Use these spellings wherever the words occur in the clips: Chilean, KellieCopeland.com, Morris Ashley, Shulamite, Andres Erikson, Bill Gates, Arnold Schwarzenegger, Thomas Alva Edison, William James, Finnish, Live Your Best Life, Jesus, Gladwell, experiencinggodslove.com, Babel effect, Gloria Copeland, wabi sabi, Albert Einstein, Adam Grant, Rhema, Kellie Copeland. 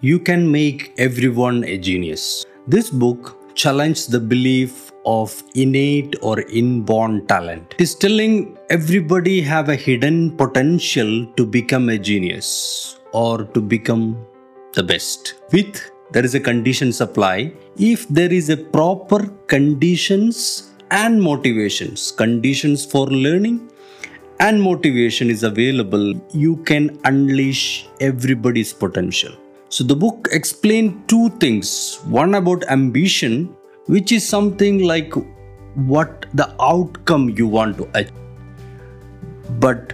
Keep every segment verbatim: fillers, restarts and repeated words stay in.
You Can Make Everyone a Genius. This book challenges the belief of innate or inborn talent. It is telling everybody have a hidden potential to become a genius or to become the best. With there is a conditioned supply. If there is a proper conditions and motivations, conditions for learning and motivation is available, you can unleash everybody's potential. So the book explained two things. One about ambition, which is something like what the outcome you want to achieve. But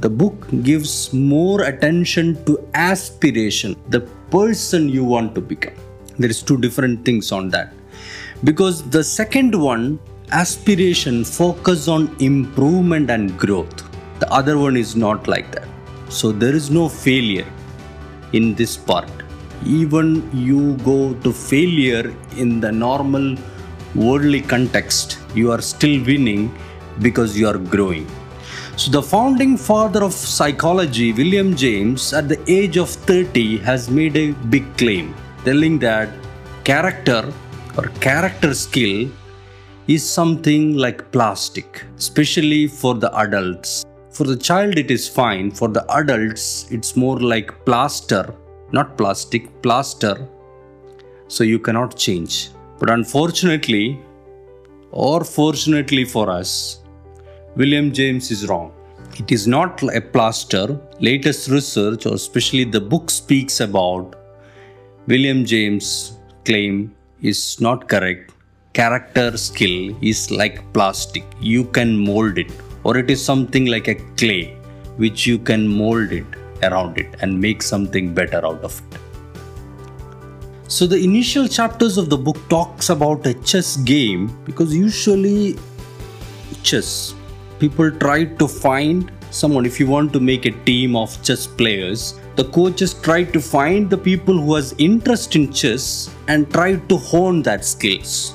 the book gives more attention to aspiration, the person you want to become. There is two different things on that. Because the second one, aspiration, focus on improvement and growth. The other one is not like that. So there is no failure in this part. Even you go to failure in the normal worldly context, you are still winning because you are growing. So the founding father of psychology, William James, at the age of thirty has made a big claim, telling that character or character skill is something like plastic, especially for the adults. For the child it is fine, for the adults it's more like plaster, not plastic, plaster, so you cannot change. But unfortunately, or fortunately for us, William James is wrong. It is not a plaster. Latest research, or especially the book speaks about, William James' claim is not correct. Character skill is like plastic. You can mold it, or it is something like a clay, which you can mold it around it and make something better out of it. So the initial chapters of the book talks about a chess game, because usually chess, people try to find someone. If you want to make a team of chess players, the coaches try to find the people who has interest in chess and try to hone that skills.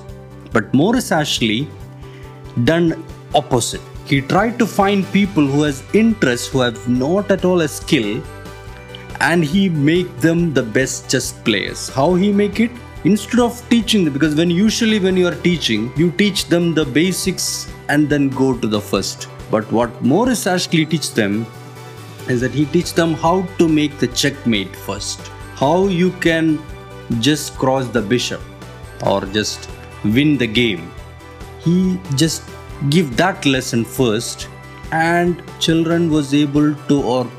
But Morris Ashley done opposite. He tried to find people who has interest, who have not at all a skill, and he make them the best chess players. How he make it? Instead of teaching them, because when usually when you are teaching, you teach them the basics and then go to the first. But what Morris Ashley teach them is that he teach them how to make the checkmate first. How you can just cross the bishop or just win the game. He just give that lesson first, and children was able to, or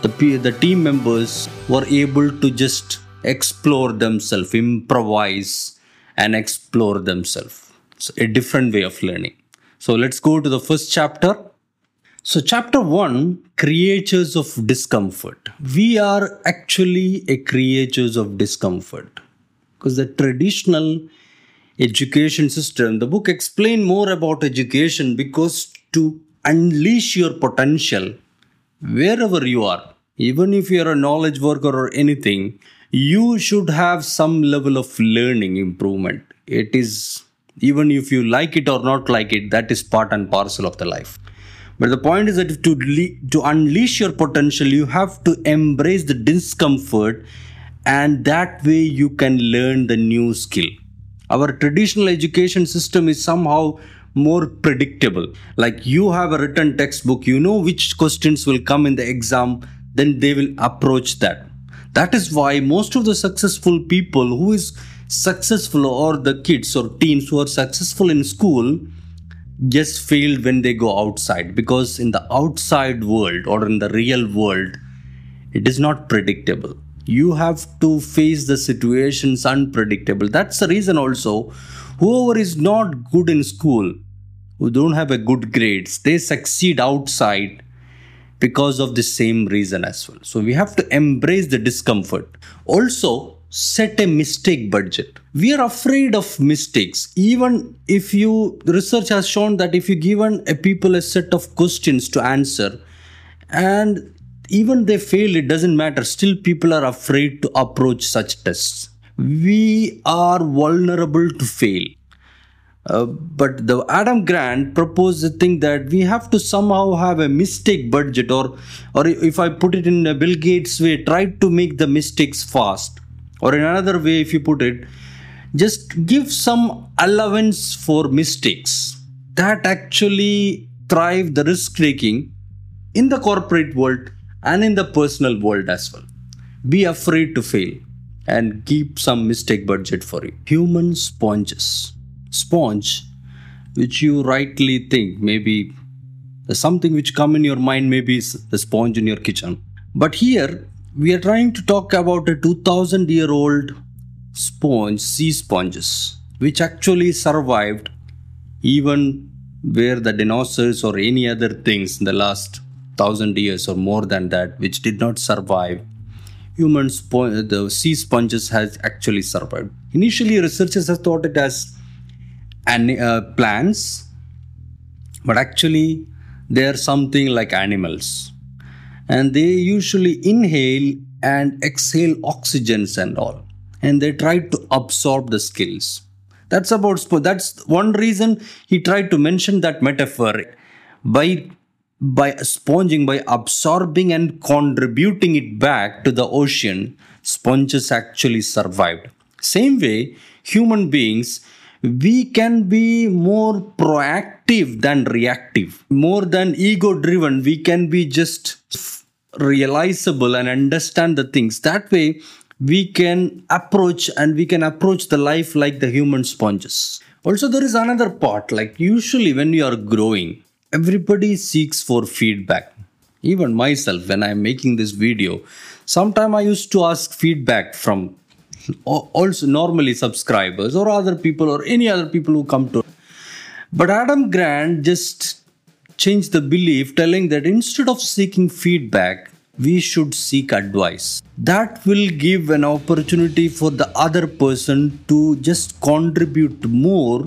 the, the team members were able to just explore themselves, improvise and explore themselves. So a different way of learning. So let's go to the first chapter. So chapter one, creatures of discomfort. We are actually a creatures of discomfort, because the traditional education system, the book explained more about education, because to unleash your potential wherever you are, even if you are a knowledge worker or anything, you should have some level of learning improvement. It is, even if you like it or not like it, that is part and parcel of the life. But the point is that to, le- to unleash your potential, you have to embrace the discomfort, and that way you can learn the new skill. Our traditional education system is somehow more predictable. Like you have a written textbook, you know which questions will come in the exam, then they will approach that. That is why most of the successful people who is successful, or the kids or teens who are successful in school, just failed when they go outside, because in the outside world or in the real world, it is not predictable. You have to face the situations unpredictable. That's the reason also, whoever is not good in school, who don't have a good grades, they succeed outside because of the same reason as well. So we have to embrace the discomfort. Also, set a mistake budget. We are afraid of mistakes. Even if you, research has shown that if you given a people a set of questions to answer, and even they fail, it doesn't matter. Still, people are afraid to approach such tests. We are vulnerable to fail. Uh, but the Adam Grant proposed the thing that we have to somehow have a mistake budget, or, or if I put it in a Bill Gates way, try to make the mistakes fast. Or in another way, if you put it, just give some allowance for mistakes that actually thrive the risk-taking in the corporate world and in the personal world as well. Be afraid to fail and keep some mistake budget for you. Human sponges. Sponge, which you rightly think maybe something which come in your mind maybe is the sponge in your kitchen. But here we are trying to talk about a two thousand year old sponge, sea sponges, which actually survived even where the dinosaurs or any other things in the last thousand years or more than that, which did not survive. Human sponge, the sea sponges has actually survived. Initially, researchers have thought it as an, uh, plants, but actually they are something like animals, and they usually inhale and exhale oxygens and all, and they try to absorb the skills. That's about sponge. That's one reason he tried to mention that metaphor by. By sponging, by absorbing and contributing it back to the ocean, sponges actually survived. Same way, human beings, we can be more proactive than reactive. More than ego-driven, we can be just realizable and understand the things. That way, we can approach and we can approach the life like the human sponges. Also, there is another part, like usually when we are growing, everybody seeks for feedback. Even myself, when I'm making this video, sometimes I used to ask feedback from also normally subscribers or other people or any other people who come to. But Adam Grant just changed the belief, telling that instead of seeking feedback, we should seek advice. That will give an opportunity for the other person to just contribute more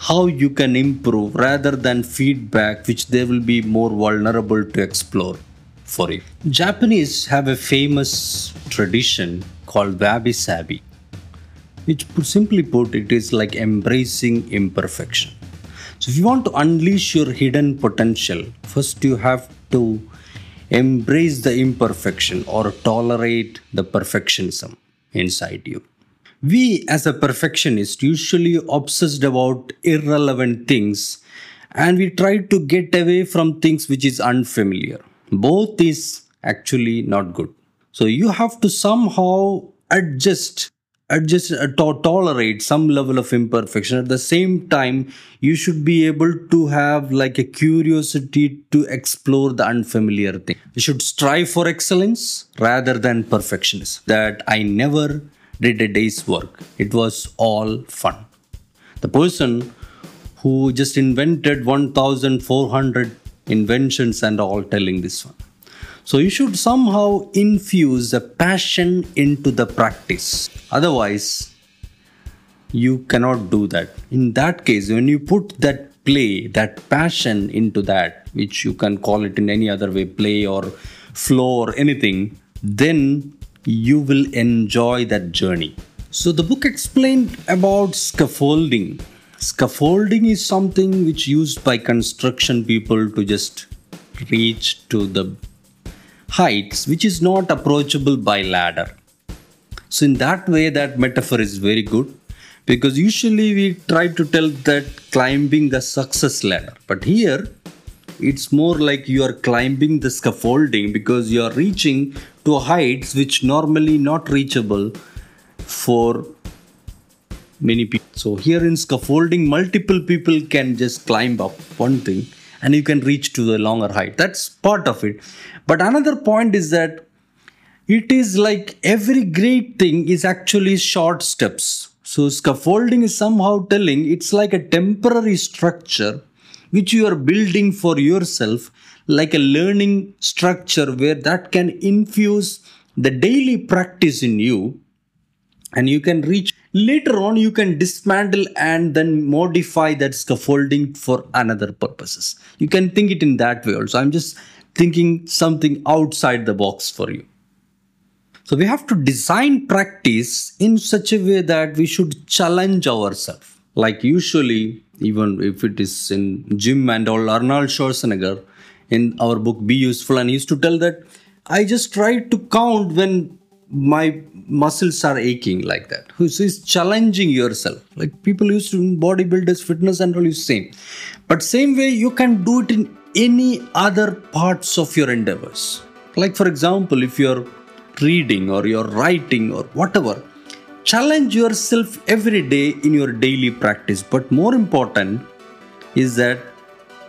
how you can improve rather than feedback, which they will be more vulnerable to explore for you. Japanese have a famous tradition called wabi sabi, which simply put, it is like embracing imperfection. So if you want to unleash your hidden potential, first you have to embrace the imperfection or tolerate the perfectionism inside you. We as a perfectionist usually obsessed about irrelevant things and we try to get away from things which is unfamiliar. Both is actually not good. So you have to somehow adjust, adjust uh, to- tolerate some level of imperfection. At the same time, you should be able to have like a curiosity to explore the unfamiliar thing. You should strive for excellence rather than perfectionism. That I never did a day's work. It was all fun. The person who just invented one thousand four hundred inventions and all telling this one. So you should somehow infuse a passion into the practice. Otherwise, you cannot do that. In that case, when you put that play, that passion into that, which you can call it in any other way, play or flow or anything, then you will enjoy that journey. So the book explained about scaffolding. Scaffolding is something which used by construction people to just reach to the heights, which is not approachable by ladder. So in that way, that metaphor is very good because usually we try to tell that climbing the success ladder. But here, it's more like you are climbing the scaffolding because you are reaching to heights which normally not reachable for many people. So here in scaffolding, multiple people can just climb up one thing and you can reach to the longer height. That's part of it. But another point is that it is like every great thing is actually short steps. So scaffolding is somehow telling it's like a temporary structure which you are building for yourself, like a learning structure where that can infuse the daily practice in you and you can reach. Later on, you can dismantle and then modify that scaffolding for another purposes. You can think it in that way also. I'm just thinking something outside the box for you. So we have to design practice in such a way that we should challenge ourselves. Like usually, even if it is in gym and all, Arnold Schwarzenegger in our book Be Useful and he used to tell that I just tried to count when my muscles are aching like that. So it's challenging yourself. Like people used to bodybuilders, fitness and all is same. But same way you can do it in any other parts of your endeavors. Like for example, if you're reading or you're writing or whatever, challenge yourself every day in your daily practice. But more important is that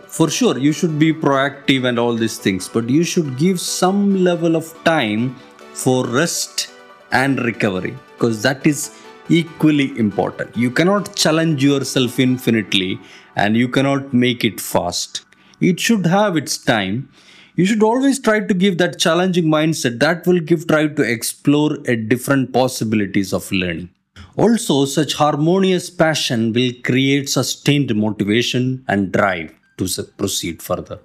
for sure you should be proactive and all these things, but you should give some level of time for rest and recovery, because that is equally important. You cannot challenge yourself infinitely and you cannot make it fast. It should have its time. You should always try to give that challenging mindset that will give try to explore a different possibilities of learning. Also, such harmonious passion will create sustained motivation and drive to proceed further.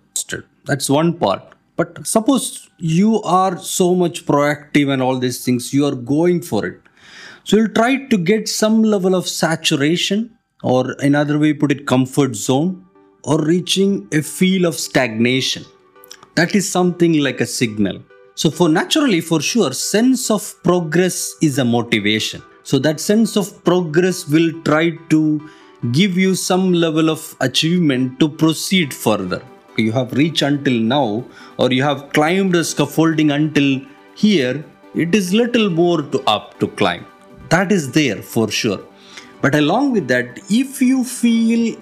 That's one part. But suppose you are so much proactive and all these things, you are going for it. So you'll try to get some level of saturation, or another way put it, comfort zone, or reaching a feel of stagnation. That is something like a signal. So for naturally, for sure, sense of progress is a motivation. So that sense of progress will try to give you some level of achievement to proceed further. You have reached until now, or you have climbed a scaffolding until here, it is little more to up to climb. That is there for sure. But along with that, if you feel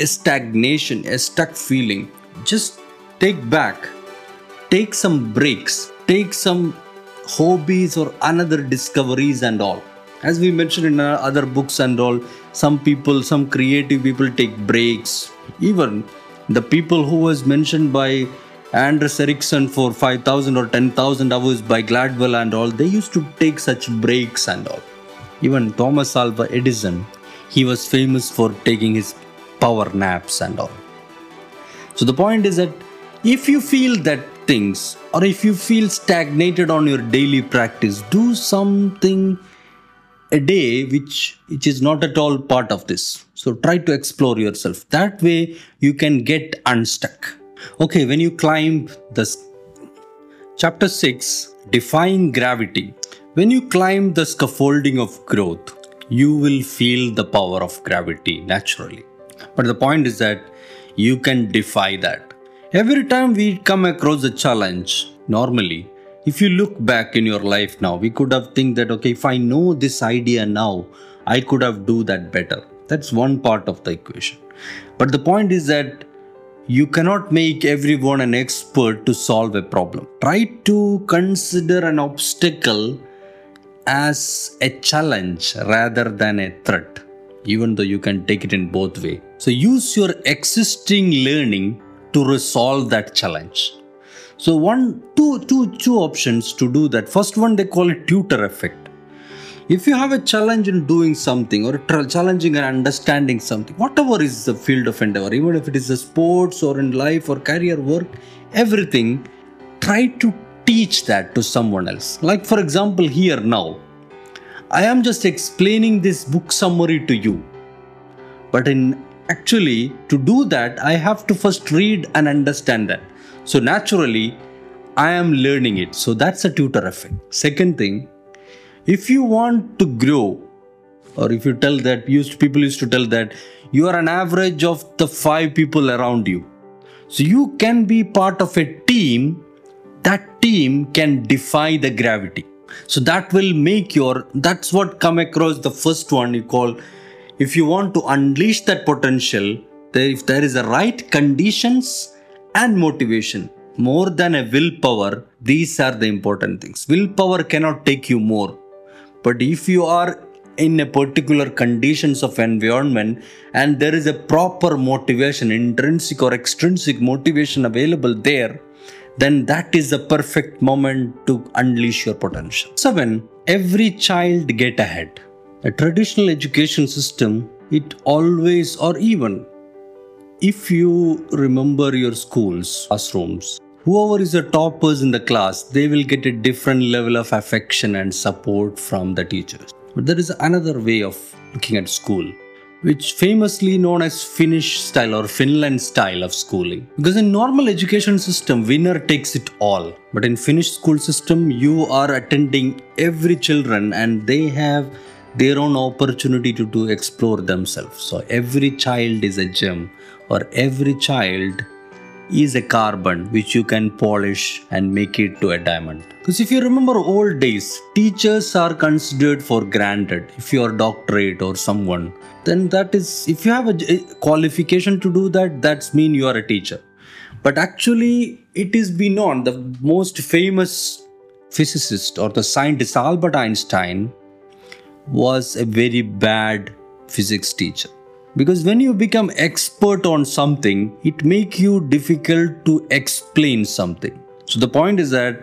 a stagnation, a stuck feeling, just take back, take some breaks, take some hobbies or another discoveries and all. As we mentioned in our other books and all, some people, some creative people take breaks. Even the people who was mentioned by Andres Erikson for five thousand or ten thousand hours by Gladwell and all, they used to take such breaks and all. Even Thomas Alva Edison, he was famous for taking his power naps and all. So the point is that if you feel that things, or if you feel stagnated on your daily practice, do something a day which, which is not at all part of this. So try to explore yourself. That way you can get unstuck. Okay, when you climb the chapter six, defying gravity. When you climb the scaffolding of growth, you will feel the power of gravity naturally. But the point is that you can defy that. Every time we come across a challenge, normally, if you look back in your life now, we could have think that, okay, if I know this idea now, I could have do that better. That's one part of the equation. But the point is that you cannot make everyone an expert to solve a problem. Try to consider an obstacle as a challenge rather than a threat, even though you can take it in both ways. So use your existing learning to resolve that challenge. So one, two, two, two options to do that. First one, they call it tutor effect. If you have a challenge in doing something or challenging and understanding something, whatever is the field of endeavor, even if it is a sports or in life or career work, everything, try to teach that to someone else. Like for example, here now, I am just explaining this book summary to you. But in actually, to do that, I have to first read and understand that. So naturally, I am learning it. So that's a tutor effect. Second thing, if you want to grow, or if you tell that, used people used to tell that, you are an average of the five people around you. So you can be part of a team. That team can defy the gravity. So that will make your, that's what come across the first one you call, if you want to unleash that potential, if there is a right conditions and motivation, more than a willpower, these are the important things. Willpower cannot take you more. But if you are in a particular conditions of environment and there is a proper motivation, intrinsic or extrinsic motivation available there, then that is the perfect moment to unleash your potential. Seven, every child get ahead. A traditional education system, it always or even if you remember your school's classrooms, whoever is the toppers in the class, they will get a different level of affection and support from the teachers. But there is another way of looking at school. which famously known as Finnish style or Finland style of schooling. Because in normal education system, winner takes it all. But in Finnish school system, you are attending every children and they have their own opportunity to, to explore themselves. So every child is a gem or every child is a carbon which you can polish and make it to a diamond. Because if you remember old days, teachers are considered for granted. If you are doctorate or someone, then that is, if you have a qualification to do that, that's mean you are a teacher. But actually it is been known, the most famous physicist or the scientist Albert Einstein was a very bad physics teacher. Because when you become expert on something, it makes you difficult to explain something. So the point is that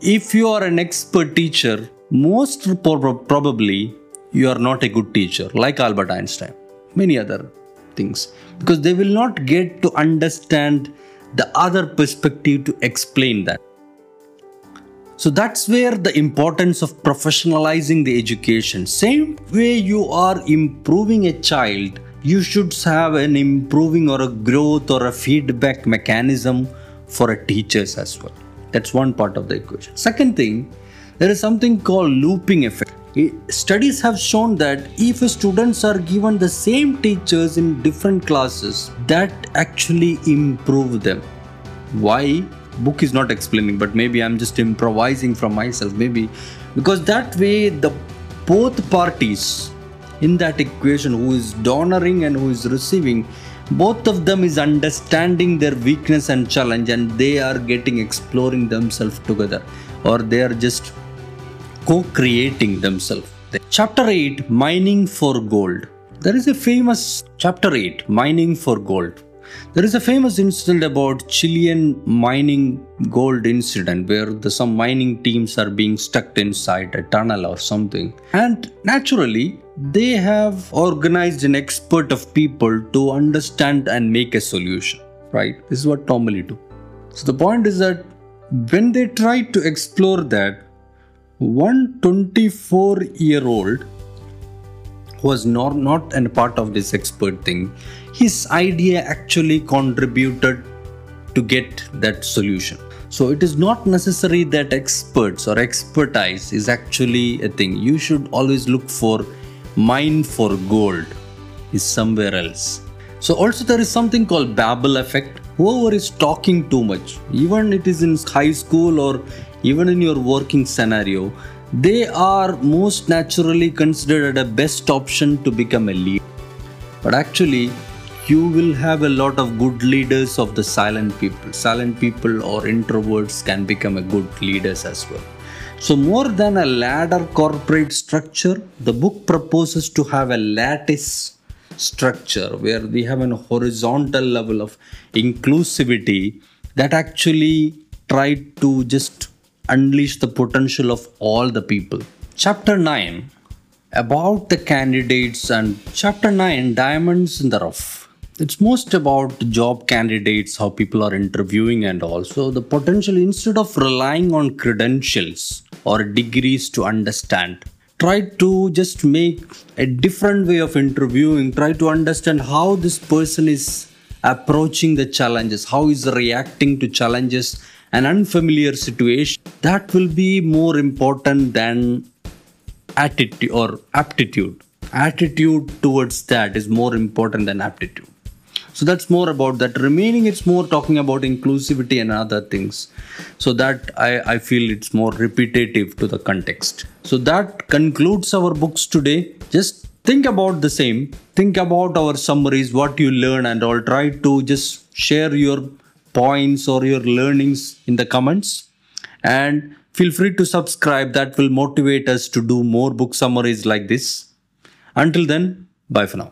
if you are an expert teacher, most pro- probably you are not a good teacher, like Albert Einstein, many other things. Because they will not get to understand the other perspective to explain that. So that's where the importance of professionalizing the education. Same way you are improving a child, you should have an improving or a growth or a feedback mechanism for a teachers as well. That's one part of the equation. Second thing, there is something called looping effect. Studies have shown that if students are given the same teachers in different classes, that actually improve them. Why? Book is not explaining, but maybe I'm just improvising from myself, maybe because that way the both parties in that equation, who is donoring and who is receiving, both of them is understanding their weakness and challenge, and they are getting exploring themselves together, or they are just co-creating themselves. Chapter eight, mining for gold. There is a famous chapter eight, mining for gold. There is a famous incident about Chilean mining gold incident where the, some mining teams are being stuck inside a tunnel or something. And naturally, they have organized an expert of people to understand and make a solution, right? This is what normally do. So the point is that when they tried to explore that, one twenty-four-year-old was not, not a part of this expert thing. His idea actually contributed to get that solution. So it is not necessary that experts or expertise is actually a thing. You should always look for mine for gold is somewhere else. So also there is something called Babel effect. Whoever is talking too much, even it is in high school or even in your working scenario, they are most naturally considered a best option to become a leader. But actually, you will have a lot of good leaders of the silent people. Silent people or introverts can become a good leaders as well. So more than a ladder corporate structure, the book proposes to have a lattice structure where we have a horizontal level of inclusivity that actually try to just unleash the potential of all the people. Chapter nine, about the candidates, and Chapter nine, diamonds in the rough. It's most about job candidates, how people are interviewing and also the potential. Instead of relying on credentials or degrees to understand, try to just make a different way of interviewing. Try to understand how this person is approaching the challenges, how is reacting to challenges, an unfamiliar situation. That will be more important than attitude or aptitude. Attitude towards that is more important than aptitude. So that's more about that. Remaining, it's more talking about inclusivity and other things. So that I, I feel it's more repetitive to the context. So that concludes our books today. Just think about the same. Think about our summaries, what you learn, and all. Try to just share your points or your learnings in the comments, and feel free to subscribe. That will motivate us to do more book summaries like this. Until then, bye for now.